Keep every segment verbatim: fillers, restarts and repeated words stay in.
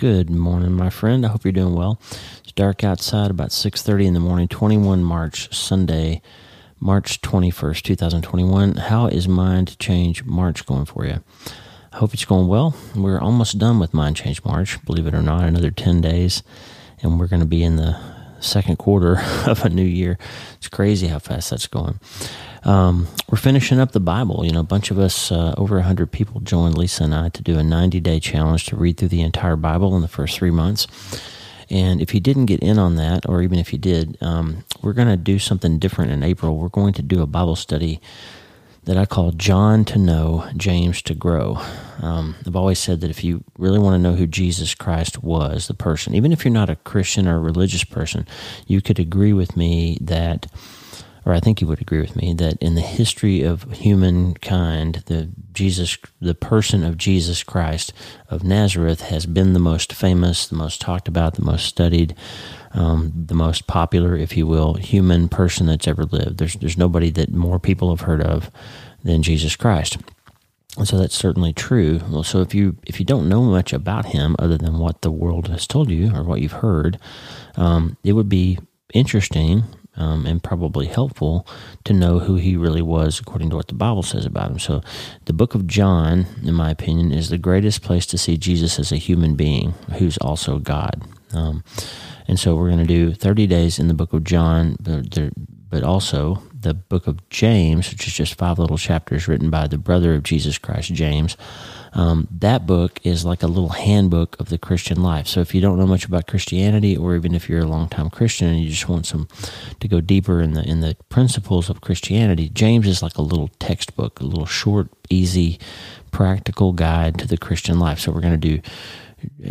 Good morning, my friend. I hope you're doing well. It's dark outside, about six thirty in the morning, the twenty-first of March, Sunday, March twenty-first, twenty twenty-one. How is Mind Change March going for you? I hope it's going well. We're almost done with Mind Change March, believe it or not, another ten days, and we're going to be in the second quarter of a new year. It's crazy how fast that's going. Um, we're finishing up the Bible. You know, a bunch of us, uh, over one hundred people joined Lisa and I to do a ninety-day challenge to read through the entire Bible in the first three months. And if you didn't get in on that, or even if you did, um, we're going to do something different in April. We're going to do a Bible study that I call John to Know, James to Grow. Um, I've always said that if you really want to know who Jesus Christ was, the person, even if you're not a Christian or a religious person, you could agree with me that, or I think you would agree with me, that in the history of humankind, the Jesus, the person of Jesus Christ of Nazareth has been the most famous, the most talked about, the most studied, um, the most popular, if you will, human person that's ever lived. There's there's nobody that more people have heard of than Jesus Christ. And so that's certainly true. Well, so if you if you don't know much about him other than what the world has told you or what you've heard, um, it would be interesting Um, and probably helpful to know who he really was according to what the Bible says about him. So the book of John, in my opinion, is the greatest place to see Jesus as a human being who's also God. Um, and so we're going to do thirty days in the book of John, but, there, but also the book of James, which is just five little chapters written by the brother of Jesus Christ, James. Um, that book is like a little handbook of the Christian life. So if you don't know much about Christianity, or even if you're a long-time Christian and you just want some to go deeper in the in the principles of Christianity, James is like a little textbook, a little short, easy, practical guide to the Christian life. So we're going to do,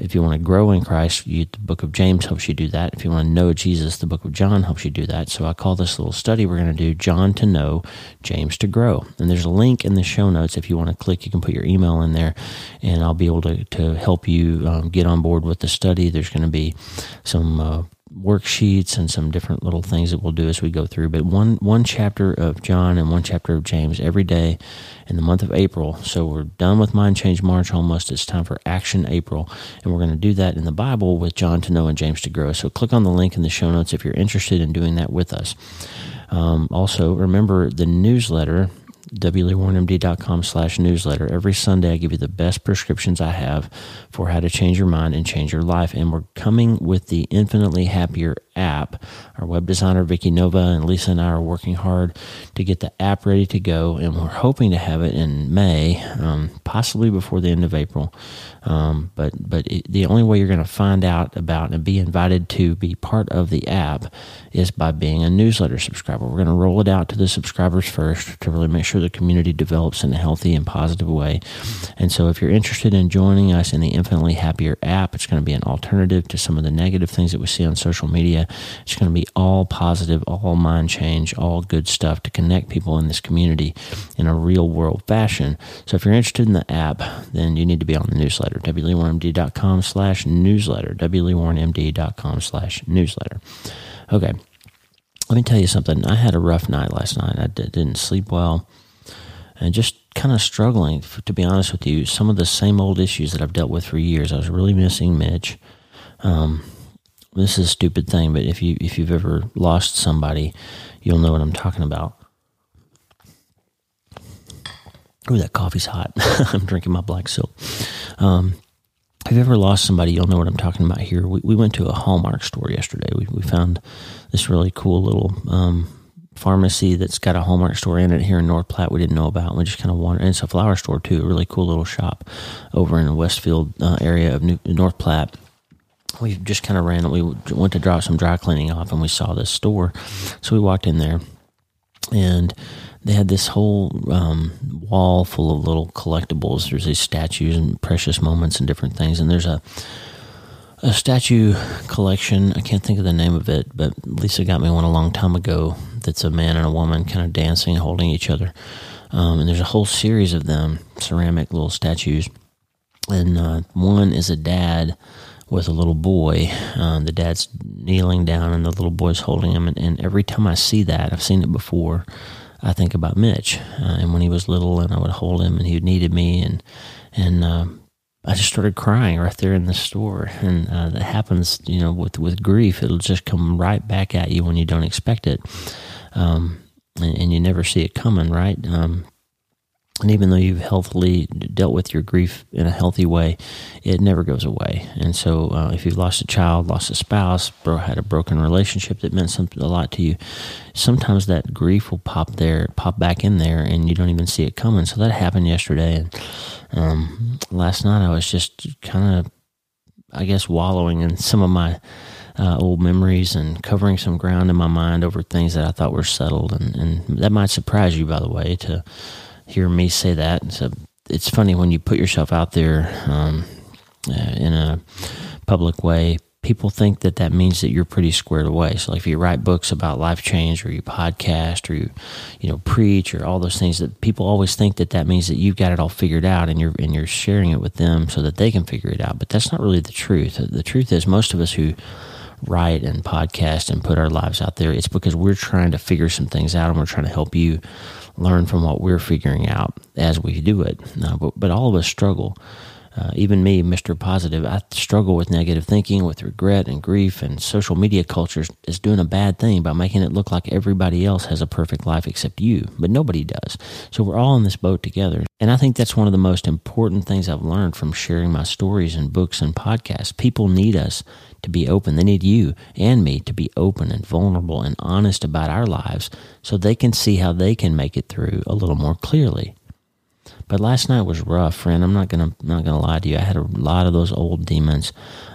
if you want to grow in Christ, you, the book of James helps you do that. If you want to know Jesus, the book of John helps you do that. So I call this little study we're going to do John to Know, James to Grow. And there's a link in the show notes. If you want to click, you can put your email in there, and I'll be able to, to help you um, get on board with the study. There's going to be some uh, worksheets and some different little things that we'll do as we go through. But one, one chapter of John and one chapter of James every day in the month of April. So we're done with Mind Change March almost. It's time for Action April. And we're going to do that in the Bible with John to Know and James to Grow. So click on the link in the show notes if you're interested in doing that with us. Um, also, remember the newsletter, w lee warren m d dot com slash newsletter. Every Sunday I give you the best prescriptions I have for how to change your mind and change your life. And we're coming with the Infinitely Happier app. Our web designer, Vicky Nova, and Lisa and I are working hard to get the app ready to go, and we're hoping to have it in May, um, possibly before the end of April. Um, but but it, the only way you're going to find out about and be invited to be part of the app is by being a newsletter subscriber. We're going to roll it out to the subscribers first to really make sure the community develops in a healthy and positive way. And so if you're interested in joining us in the Infinitely Happier app, it's going to be an alternative to some of the negative things that we see on social media. It's going to be all positive, all mind change, all good stuff to connect people in this community in a real world fashion. So if you're interested in the app, then you need to be on the newsletter, w lee warren m d dot com slash newsletter, w lee warren m d dot com slash newsletter. Okay. Let me tell you something. I had a rough night last night. I d- didn't sleep well, and just kind of struggling, to be honest with you. Some of the same old issues that I've dealt with for years. I was really missing Mitch. Um, this is a stupid thing, but if you if you've ever lost somebody, you'll know what I'm talking about. Ooh, that coffee's hot. I'm drinking my black silk. Um, If you've ever lost somebody, you'll know what I'm talking about here. We we went to a Hallmark store yesterday. We we found this really cool little um, pharmacy that's got a Hallmark store in it here in North Platte we didn't know about. And we just kind of wandered. And it's a flower store, too, a really cool little shop over in the Westfield uh, area of New, North Platte. We just kind of randomly went to drop some dry cleaning off, and we saw this store. So we walked in there, and they had this whole um, wall full of little collectibles. There's these statues and precious moments and different things. And there's a a statue collection. I can't think of the name of it, but Lisa got me one a long time ago that's a man and a woman kind of dancing, holding each other. Um, and there's a whole series of them, ceramic little statues. And uh, one is a dad with a little boy. Uh, the dad's kneeling down, and the little boy's holding him. And, and every time I see that, I've seen it before, I think about Mitch, uh, and when he was little, and I would hold him, and he needed me, and and uh, I just started crying right there in the store. And uh, that happens, you know, with, with grief. It'll just come right back at you when you don't expect it. Um, and, and you never see it coming, right? Um, and even though you've healthily dealt with your grief in a healthy way, it never goes away. And so uh, if you've lost a child, lost a spouse, bro, had a broken relationship that meant something a lot to you, sometimes that grief will pop there, pop back in there, and you don't even see it coming. So that happened yesterday. And um, last night I was just kind of, I guess, wallowing in some of my Uh, old memories and covering some ground in my mind over things that I thought were settled. And, and that might surprise you, by the way, to hear me say that. It's, a, it's funny when you put yourself out there um, uh, in a public way, people think that that means that you're pretty squared away. So like if you write books about life change, or you podcast, or you, you know, preach, or all those things, that people always think that that means that you've got it all figured out, and you're, and you're sharing it with them so that they can figure it out. But that's not really the truth. The truth is, most of us who write and podcast and put our lives out there, it's because we're trying to figure some things out, and we're trying to help you learn from what we're figuring out as we do it. No, but, but all of us struggle. Uh, even me, Mister Positive, I struggle with negative thinking, with regret and grief, and social media culture is doing a bad thing by making it look like everybody else has a perfect life except you, but nobody does. So we're all in this boat together. And I think that's one of the most important things I've learned from sharing my stories and books and podcasts. People need us to be open. They need you and me to be open and vulnerable and honest about our lives so they can see how they can make it through a little more clearly. But last night was rough, friend. I'm not gonna not gonna lie to you. I had a lot of those old demons,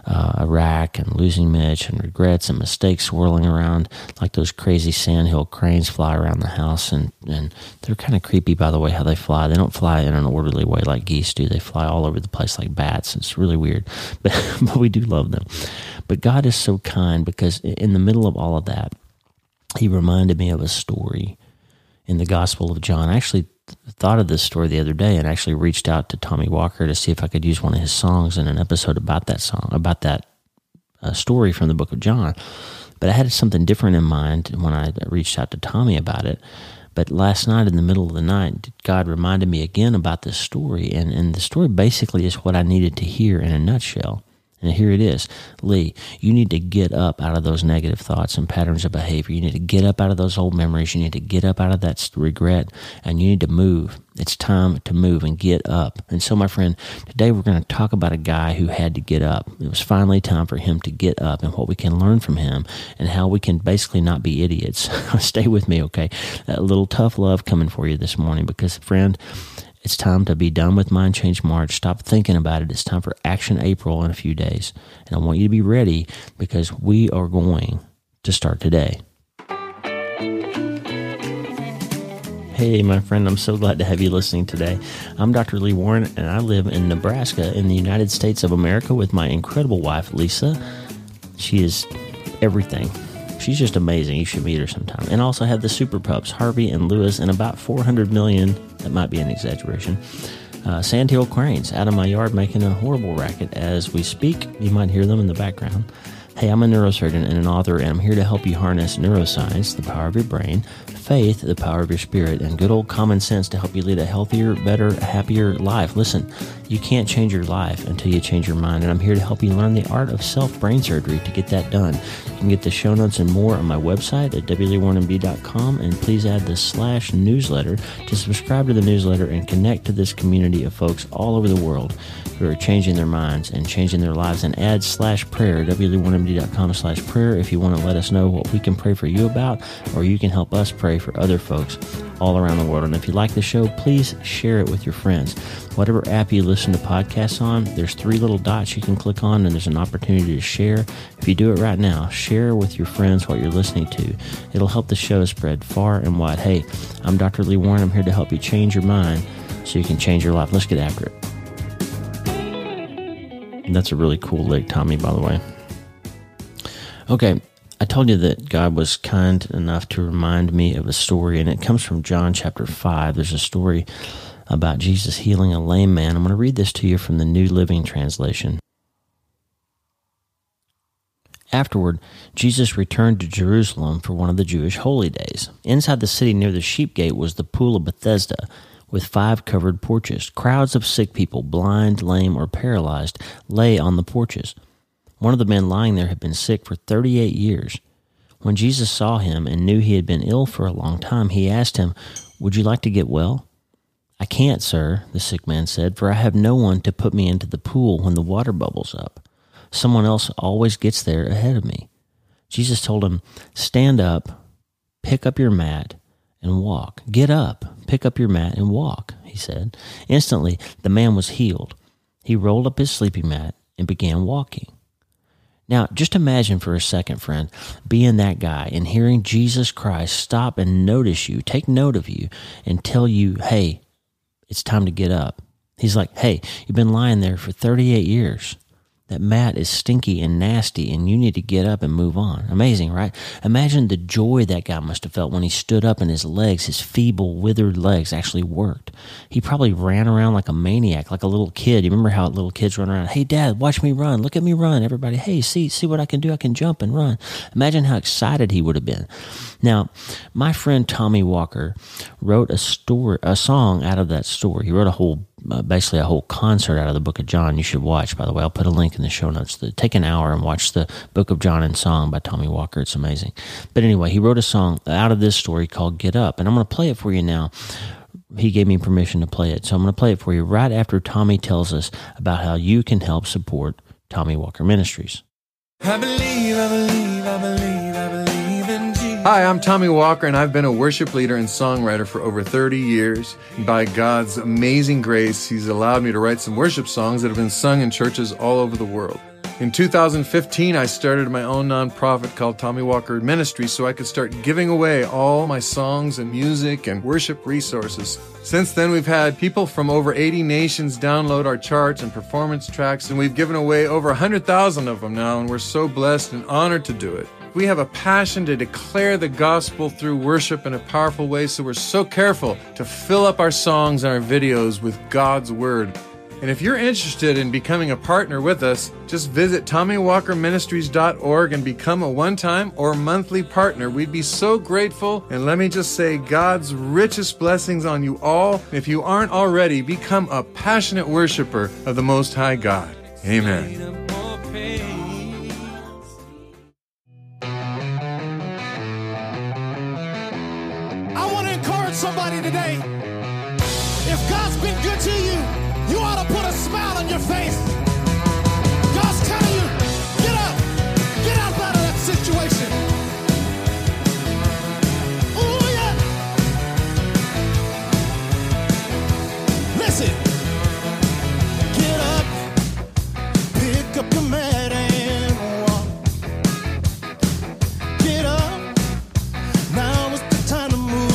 uh, Iraq and losing Mitch and regrets and mistakes swirling around like those crazy sandhill cranes fly around the house, and, and they're kind of creepy, by the way, how they fly. They don't fly in an orderly way like geese do. They fly all over the place like bats. It's really weird, but but we do love them. But God is so kind, because in the middle of all of that, He reminded me of a story in the Gospel of John. I actually thought of this story the other day, and actually reached out to Tommy Walker to see if I could use one of his songs in an episode about that song, about that uh, story from the book of John. But I had something different in mind when I reached out to Tommy about it. But last night, in the middle of the night, God reminded me again about this story, and, and the story basically is what I needed to hear in a nutshell. And here it is. Lee, you need to get up out of those negative thoughts and patterns of behavior. You need to get up out of those old memories. You need to get up out of that regret, and you need to move. It's time to move and get up. And so, my friend, today we're going to talk about a guy who had to get up. It was finally time for him to get up, and what we can learn from him, and how we can basically not be idiots. Stay with me, okay? A little tough love coming for you this morning, because, friend, it's time to be done with Mind Change March. Stop thinking about it. It's time for Action April in a few days. And I want you to be ready, because we are going to start today. Hey, my friend, I'm so glad to have you listening today. I'm Doctor Lee Warren, and I live in Nebraska in the United States of America with my incredible wife, Lisa. She is everything. She's just amazing. You should meet her sometime. And also have the super pups, Harvey and Lewis, and about four hundred million, that might be an exaggeration, uh, sandhill cranes out of my yard making a horrible racket as we speak. You might hear them in the background. Hey, I'm a neurosurgeon and an author, and I'm here to help you harness neuroscience, the power of your brain, faith, the power of your spirit, and good old common sense to help you lead a healthier, better, happier life. Listen, you can't change your life until you change your mind, and I'm here to help you learn the art of self-brain surgery to get that done. You can get the show notes and more on my website at w lee warren m d dot com, and please add the slash newsletter to subscribe to the newsletter and connect to this community of folks all over the world who are changing their minds and changing their lives, and add slash prayer, w lee warren m d dot com slash prayer, if you want to let us know what we can pray for you about, or you can help us pray for other folks all around the world. And if you like the show, please share it with your friends. Whatever app you listen to podcasts on, there's three little dots you can click on, and there's an opportunity to share. If you do it right now, share with your friends what you're listening to. It'll help the show spread far and wide. Hey, I'm Doctor Lee Warren. I'm here to help you change your mind so you can change your life. Let's get after it. That's a really cool lick, Tommy, by the way. Okay, I told you that God was kind enough to remind me of a story, and it comes from John chapter five. There's a story about Jesus healing a lame man. I'm going to read this to you from the New Living Translation. Afterward, Jesus returned to Jerusalem for one of the Jewish holy days. Inside the city near the Sheep Gate was the Pool of Bethesda, with five covered porches. Crowds of sick people, blind, lame, or paralyzed, lay on the porches. One of the men lying there had been sick for thirty-eight years. When Jesus saw him and knew he had been ill for a long time, he asked him, "Would you like to get well?" "I can't, sir," the sick man said, "for I have no one to put me into the pool when the water bubbles up. Someone else always gets there ahead of me." Jesus told him, "Stand up, pick up your mat, and walk." "Get up, pick up your mat, and walk," he said. Instantly, the man was healed. He rolled up his sleeping mat and began walking. Now, just imagine for a second, friend, being that guy and hearing Jesus Christ stop and notice you, take note of you, and tell you, "Hey, it's time to get up." He's like, "Hey, you've been lying there for thirty-eight years. That mat is stinky and nasty, and you need to get up and move on." Amazing, right? Imagine the joy that guy must have felt when he stood up and his legs, his feeble, withered legs, actually worked. He probably ran around like a maniac, like a little kid. You remember how little kids run around? "Hey, Dad, watch me run. Look at me run, everybody. Hey, see, see what I can do. I can jump and run." Imagine how excited he would have been. Now, my friend Tommy Walker wrote a story, a song out of that story. He wrote a whole Uh, basically a whole concert out of the book of John. You should watch, by the way. I'll put a link in the show notes. The, take an hour and watch the book of John in song by Tommy Walker. It's amazing. But anyway, he wrote a song out of this story called Get Up, and I'm going to play it for you now. He gave me permission to play it, so I'm going to play it for you right after Tommy tells us about how you can help support Tommy Walker Ministries. I believe, I believe, I believe, I believe in Jesus. Hi, I'm Tommy Walker, and I've been a worship leader and songwriter for over thirty years. By God's amazing grace, He's allowed me to write some worship songs that have been sung in churches all over the world. In two thousand fifteen, I started my own nonprofit called Tommy Walker Ministries so I could start giving away all my songs and music and worship resources. Since then, we've had people from over eighty nations download our charts and performance tracks, and we've given away over one hundred thousand of them now, and we're so blessed and honored to do it. We have a passion to declare the gospel through worship in a powerful way, so we're so careful to fill up our songs and our videos with God's Word. And if you're interested in becoming a partner with us, just visit Tommy Walker Ministries dot org and become a one-time or monthly partner. We'd be so grateful. And let me just say, God's richest blessings on you all. If you aren't already, become a passionate worshiper of the Most High God. Amen. Somebody today, if God's been good to you, you ought to put a smile on your face. God's telling you, get up, get up out of that situation. Oh yeah. Listen, get up, pick up your mat and walk. Get up, now it's the time to move.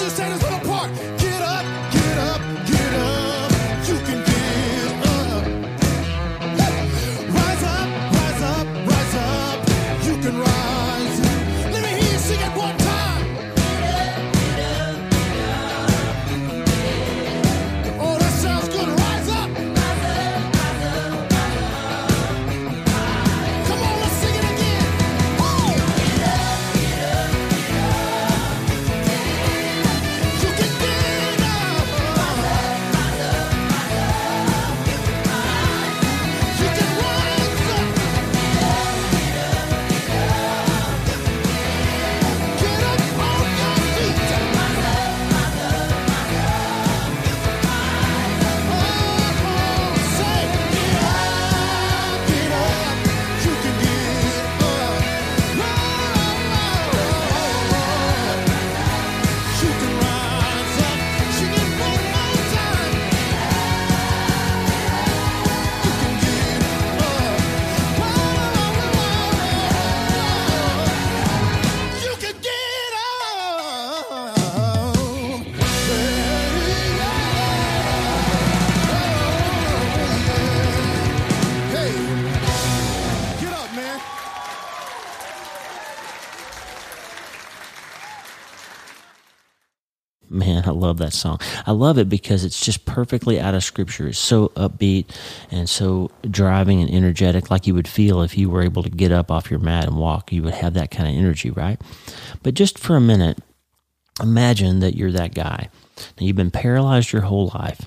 just take this little part. Get up, get up, get up. You can get up. Rise up, rise up, rise up. You can rise. Let me hear you sing it one time. Get up, get up, get up. You can get up. Oh, that sounds good. Rise up. Rise up, rise up, rise up. Rise. Come on, let's sing it again. Woo! Get up, get up, get up. You can get up. Rise up, rise up, rise up. You can rise. You can rise up. Get up on your feet. Rise up, rise up, rise up. You can rise. Oh, say, get up, get up. You can get up. Oh, you can rise up. Sing it one more time. You can get up. You can get up. Hey, get up, man. Man, I love that song. I love it because it's just perfectly out of scripture. It's so upbeat and so driving and energetic, like you would feel if you were able to get up off your mat and walk. You would have that kind of energy, right? But just for a minute, imagine that you're that guy. Now, you've been paralyzed your whole life,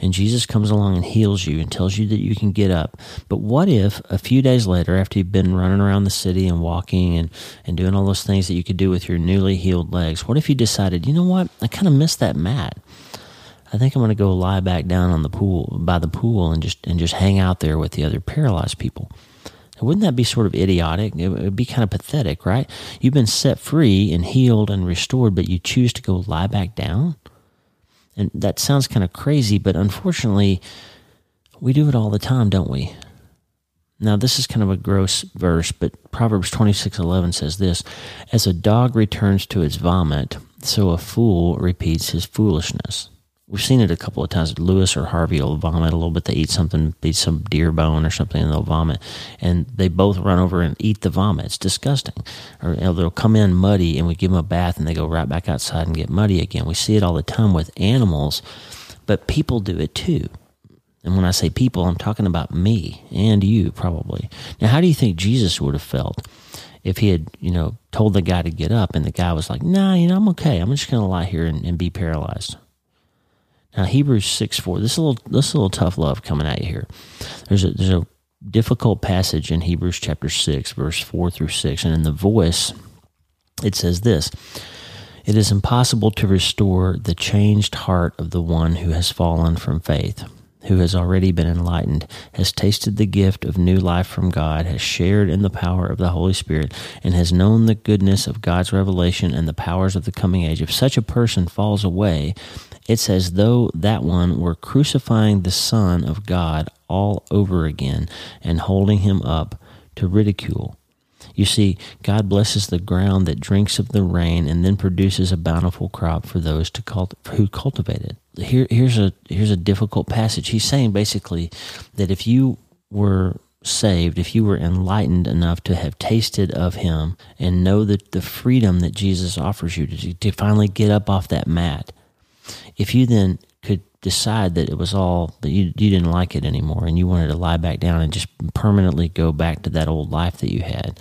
and Jesus comes along and heals you and tells you that you can get up. But what if a few days later, after you've been running around the city and walking and, and doing all those things that you could do with your newly healed legs, what if you decided, you know what, I kind of miss that mat. I think I'm going to go lie back down on the pool, by the pool and just and just hang out there with the other paralyzed people. Wouldn't that be sort of idiotic? It would be kind of pathetic, right? You've been set free and healed and restored, but you choose to go lie back down? And that sounds kind of crazy, but unfortunately, we do it all the time, don't we? Now, this is kind of a gross verse, but Proverbs twenty-six eleven says this, "As a dog returns to its vomit, so a fool repeats his foolishness." We've seen it a couple of times. Lewis or Harvey will vomit a little bit. They eat something, eat some deer bone or something, and they'll vomit. And they both run over and eat the vomit. It's disgusting. Or you know, they'll come in muddy, and we give them a bath, and they go right back outside and get muddy again. We see it all the time with animals, but people do it too. And when I say people, I'm talking about me and you probably. Now, how do you think Jesus would have felt if he had, you know, told the guy to get up, and the guy was like, nah, you know, I'm okay. I'm just going to lie here and, and be paralyzed? Now, Hebrews six four, this is a little, this is a little tough love coming at you here. There's a, there's a difficult passage in Hebrews chapter six, verse four through six, and in the voice, it says this, "It is impossible to restore the changed heart of the one who has fallen from faith, who has already been enlightened, has tasted the gift of new life from God, has shared in the power of the Holy Spirit, and has known the goodness of God's revelation and the powers of the coming age. If such a person falls away, it's as though that one were crucifying the Son of God all over again and holding him up to ridicule. You see, God blesses the ground that drinks of the rain and then produces a bountiful crop for those to cult- who cultivate it." Here, here's a here's a difficult passage. He's saying basically that if you were saved, if you were enlightened enough to have tasted of him and know that the freedom that Jesus offers you to, to finally get up off that mat, if you then could decide that it was all, that you, you didn't like it anymore and you wanted to lie back down and just permanently go back to that old life that you had,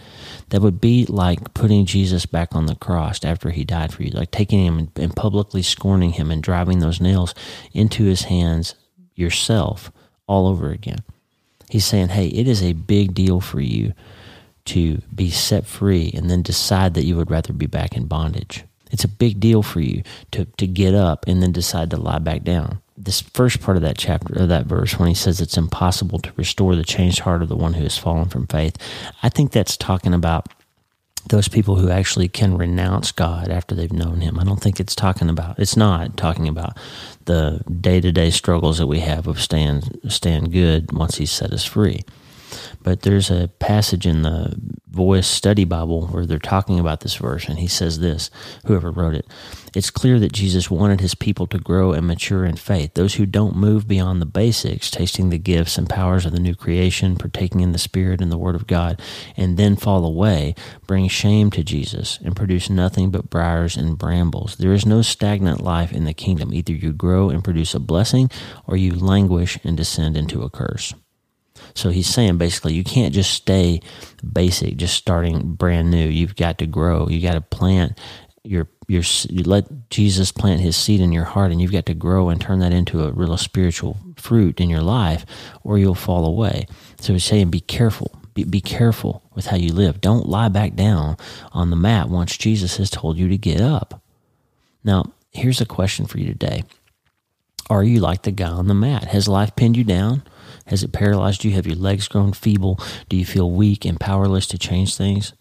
that would be like putting Jesus back on the cross after he died for you, like taking him and, and publicly scorning him and driving those nails into his hands yourself all over again. He's saying, hey, it is a big deal for you to be set free and then decide that you would rather be back in bondage. It's a big deal for you to, to get up and then decide to lie back down. This first part of that chapter, of that verse, when he says it's impossible to restore the changed heart of the one who has fallen from faith, I think that's talking about those people who actually can renounce God after they've known him. I don't think it's talking about, it's not talking about the day-to-day struggles that we have of staying, staying good once he's set us free. But there's a passage in the Voice Study Bible where they're talking about this verse, and he says this, whoever wrote it, it's clear that Jesus wanted his people to grow and mature in faith. Those who don't move beyond the basics, tasting the gifts and powers of the new creation, partaking in the Spirit and the Word of God, and then fall away, bring shame to Jesus and produce nothing but briars and brambles. There is no stagnant life in the kingdom. Either you grow and produce a blessing, or you languish and descend into a curse. So he's saying basically you can't just stay basic, just starting brand new. You've got to grow. You got to plant your your you let Jesus plant his seed in your heart, and you've got to grow and turn that into a real spiritual fruit in your life, or you'll fall away. So he's saying be careful. Be, be careful with how you live. Don't lie back down on the mat once Jesus has told you to get up. Now, here's a question for you today. Are you like the guy on the mat? Has life pinned you down? Has it paralyzed you? Have your legs grown feeble? Do you feel weak and powerless to change things?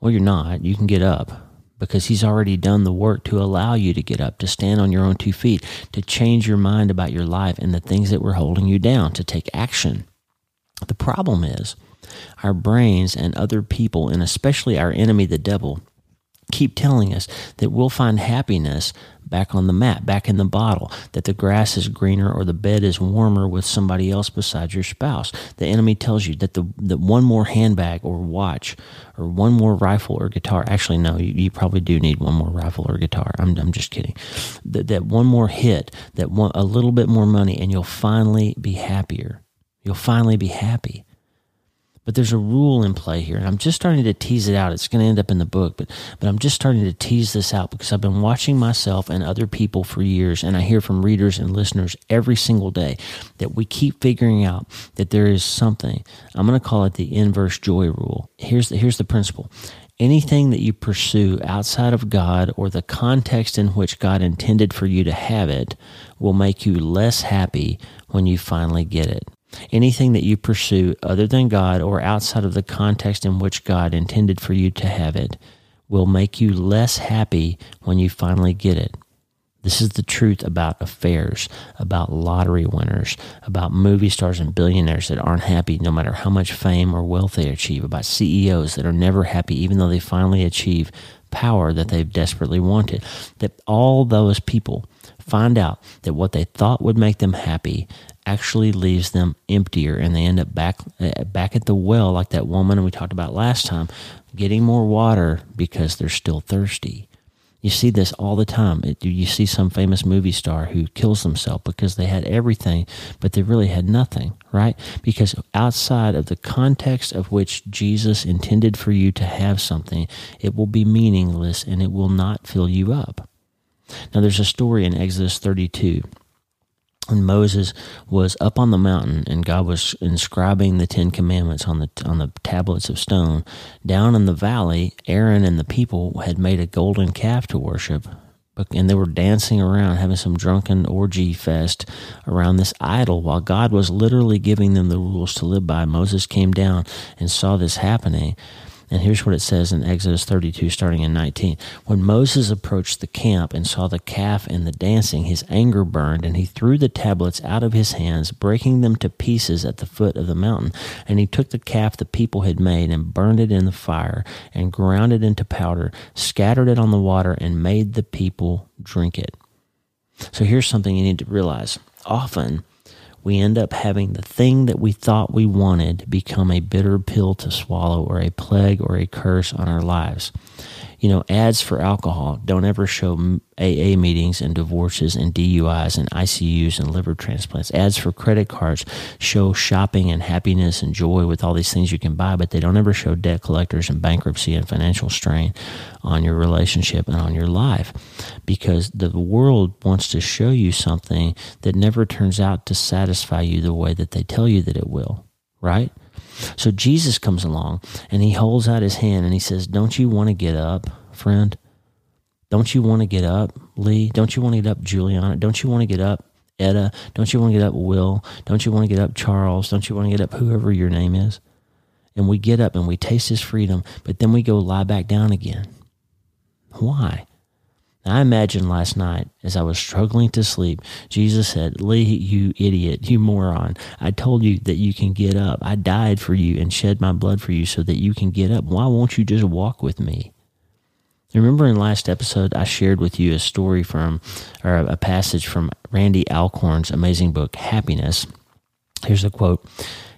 Well, you're not. You can get up because he's already done the work to allow you to get up, to stand on your own two feet, to change your mind about your life and the things that were holding you down, to take action. The problem is our brains and other people, and especially our enemy, the devil, keep telling us that we'll find happiness back on the mat, back in the bottle, that the grass is greener or the bed is warmer with somebody else besides your spouse. The enemy tells you that the that one more handbag or watch or one more rifle or guitar, actually no, you, you probably do need one more rifle or guitar, I'm, I'm just kidding, that, that one more hit, that one, a little bit more money, and you'll finally be happier. You'll finally be happy. But there's a rule in play here, and I'm just starting to tease it out. It's going to end up in the book, but but I'm just starting to tease this out because I've been watching myself and other people for years, and I hear from readers and listeners every single day that we keep figuring out that there is something. I'm going to call it the inverse joy rule. Here's the, here's the principle. Anything that you pursue outside of God or the context in which God intended for you to have it will make you less happy when you finally get it. Anything that you pursue other than God or outside of the context in which God intended for you to have it will make you less happy when you finally get it. This is the truth about affairs, about lottery winners, about movie stars and billionaires that aren't happy no matter how much fame or wealth they achieve, about C E Os that are never happy even though they finally achieve power that they've desperately wanted, that all those people find out that what they thought would make them happy actually leaves them emptier, and they end up back back at the well like that woman we talked about last time, getting more water because they're still thirsty. You see this all the time. You see some famous movie star who kills themselves because they had everything, but they really had nothing, right? Because outside of the context of which Jesus intended for you to have something, it will be meaningless and it will not fill you up. Now, there's a story in Exodus thirty-two when Moses was up on the mountain and God was inscribing the Ten Commandments on the on the tablets of stone. Down in the valley, Aaron and the people had made a golden calf to worship, and they were dancing around, having some drunken orgy fest around this idol while God was literally giving them the rules to live by. Moses came down and saw this happening. And here's what it says in Exodus thirty-two, starting in nineteen. When Moses approached the camp and saw the calf and the dancing, his anger burned, and he threw the tablets out of his hands, breaking them to pieces at the foot of the mountain. And he took the calf the people had made and burned it in the fire and ground it into powder, scattered it on the water, and made the people drink it. So here's something you need to realize. Often, we end up having the thing that we thought we wanted become a bitter pill to swallow or a plague or a curse on our lives. You know, ads for alcohol don't ever show A A meetings and divorces and D U Is and I C Us and liver transplants. Ads for credit cards show shopping and happiness and joy with all these things you can buy, but they don't ever show debt collectors and bankruptcy and financial strain on your relationship and on your life, because the world wants to show you something that never turns out to satisfy you the way that they tell you that it will, right? So Jesus comes along and he holds out his hand and he says, don't you want to get up, friend? Don't you want to get up, Lee? Don't you want to get up, Juliana? Don't you want to get up, Etta? Don't you want to get up, Will? Don't you want to get up, Charles? Don't you want to get up, whoever your name is? And we get up and we taste his freedom, but then we go lie back down again. Why? I imagine last night as I was struggling to sleep, Jesus said, "Lee, you idiot, you moron. I told you that you can get up. I died for you and shed my blood for you so that you can get up. Why won't you just walk with me?" Remember in last episode, I shared with you a story from, or a passage from Randy Alcorn's amazing book, Happiness. Here's the quote.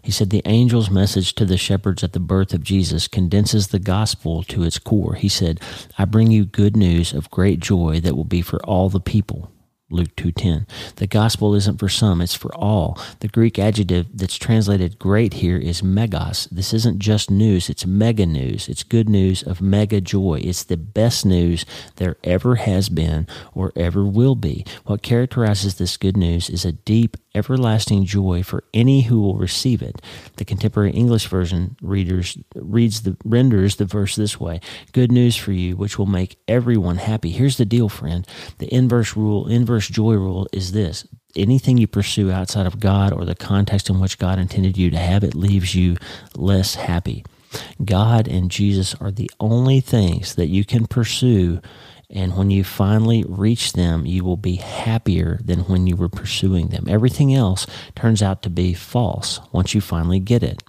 He said, "The angel's message to the shepherds at the birth of Jesus condenses the gospel to its core." He said, "I bring you good news of great joy that will be for all the people." Luke two ten. The gospel isn't for some, it's for all. The Greek adjective that's translated great here is megas. This isn't just news, it's mega news. It's good news of mega joy. It's the best news there ever has been or ever will be. What characterizes this good news is a deep, everlasting joy for any who will receive it. The contemporary English version readers reads the renders the verse this way: "Good news for you, which will make everyone happy." Here's the deal, friend. The inverse rule, inverse joy rule is this: anything you pursue outside of God or the context in which God intended you to have it leaves you less happy. God and Jesus are the only things that you can pursue, and when you finally reach them, you will be happier than when you were pursuing them. Everything else turns out to be false once you finally get it.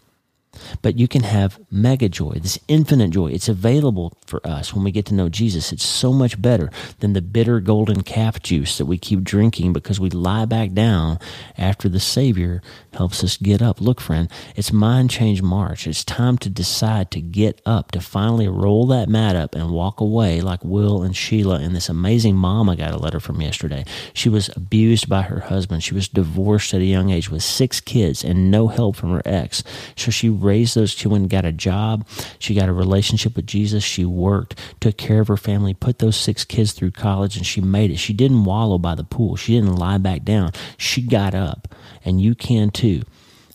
But you can have mega joy, this infinite joy. It's available for us when we get to know Jesus. It's so much better than the bitter golden calf juice that we keep drinking because we lie back down after the Savior helps us get up. Look, friend, it's Mind Change March. It's time to decide to get up, to finally roll that mat up and walk away like Will and Sheila and this amazing mom I got a letter from yesterday. She was abused by her husband. She was divorced at a young age with six kids and no help from her ex. So she raised those children, got a job, she got a relationship with Jesus, she worked, took care of her family, put those six kids through college, and she made it. She didn't wallow by the pool. She didn't lie back down. She got up, and you can too.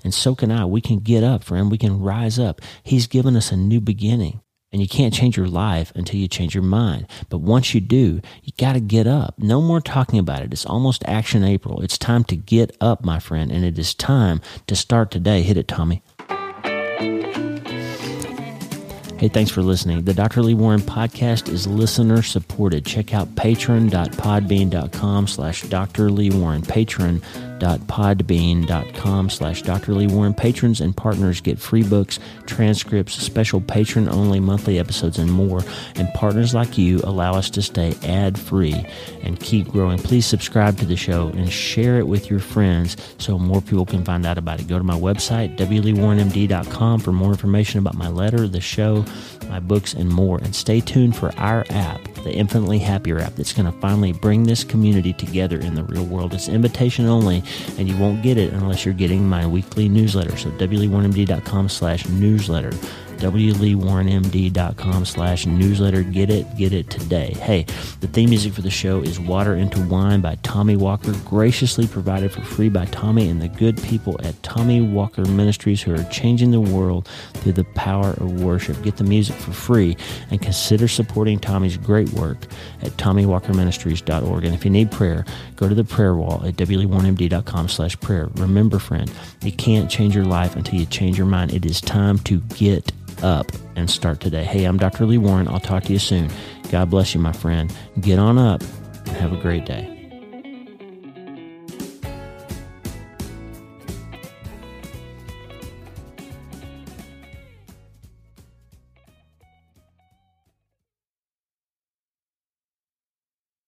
And so can I. We can get up, friend. We can rise up. He's given us a new beginning, and you can't change your life until you change your mind. But once you do, you got to get up. No more talking about it. It's almost Action April. It's time to get up, my friend, and it is time to start today. Hit it, Tommy. Hey, thanks for listening. The Doctor Lee Warren podcast is listener supported. Check out patron.podbean.com slash Dr. Lee Warren. Patron.podbean.com slash Dr. Lee Warren. Patrons and partners get free books, transcripts, special patron-only monthly episodes, and more. And partners like you allow us to stay ad-free and keep growing. Please subscribe to the show and share it with your friends so more people can find out about it. Go to my website, w lee warren m d dot com, for more information about my letter, the show, my books, and more. And stay tuned for our app, the Infinitely Happier app, that's going to finally bring this community together in the real world. It's invitation only, and you won't get it unless you're getting my weekly newsletter. So w lee warren m d dot com slash newsletter, w lee warren m d dot com slash newsletter. Get it, get it today. Hey, the theme music for the show is Water Into Wine by Tommy Walker, graciously provided for free by Tommy and the good people at Tommy Walker Ministries, who are changing the world through the power of worship. Get the music for free and consider supporting Tommy's great work at tommy walker ministries dot org. And if you need prayer, go to the prayer wall at w lee warren m d dot com slash prayer. Remember, friend, you can't change your life until you change your mind. It is time to get up and start today. Hey, I'm Doctor Lee Warren. I'll talk to you soon. God bless you, my friend. Get on up and have a great day.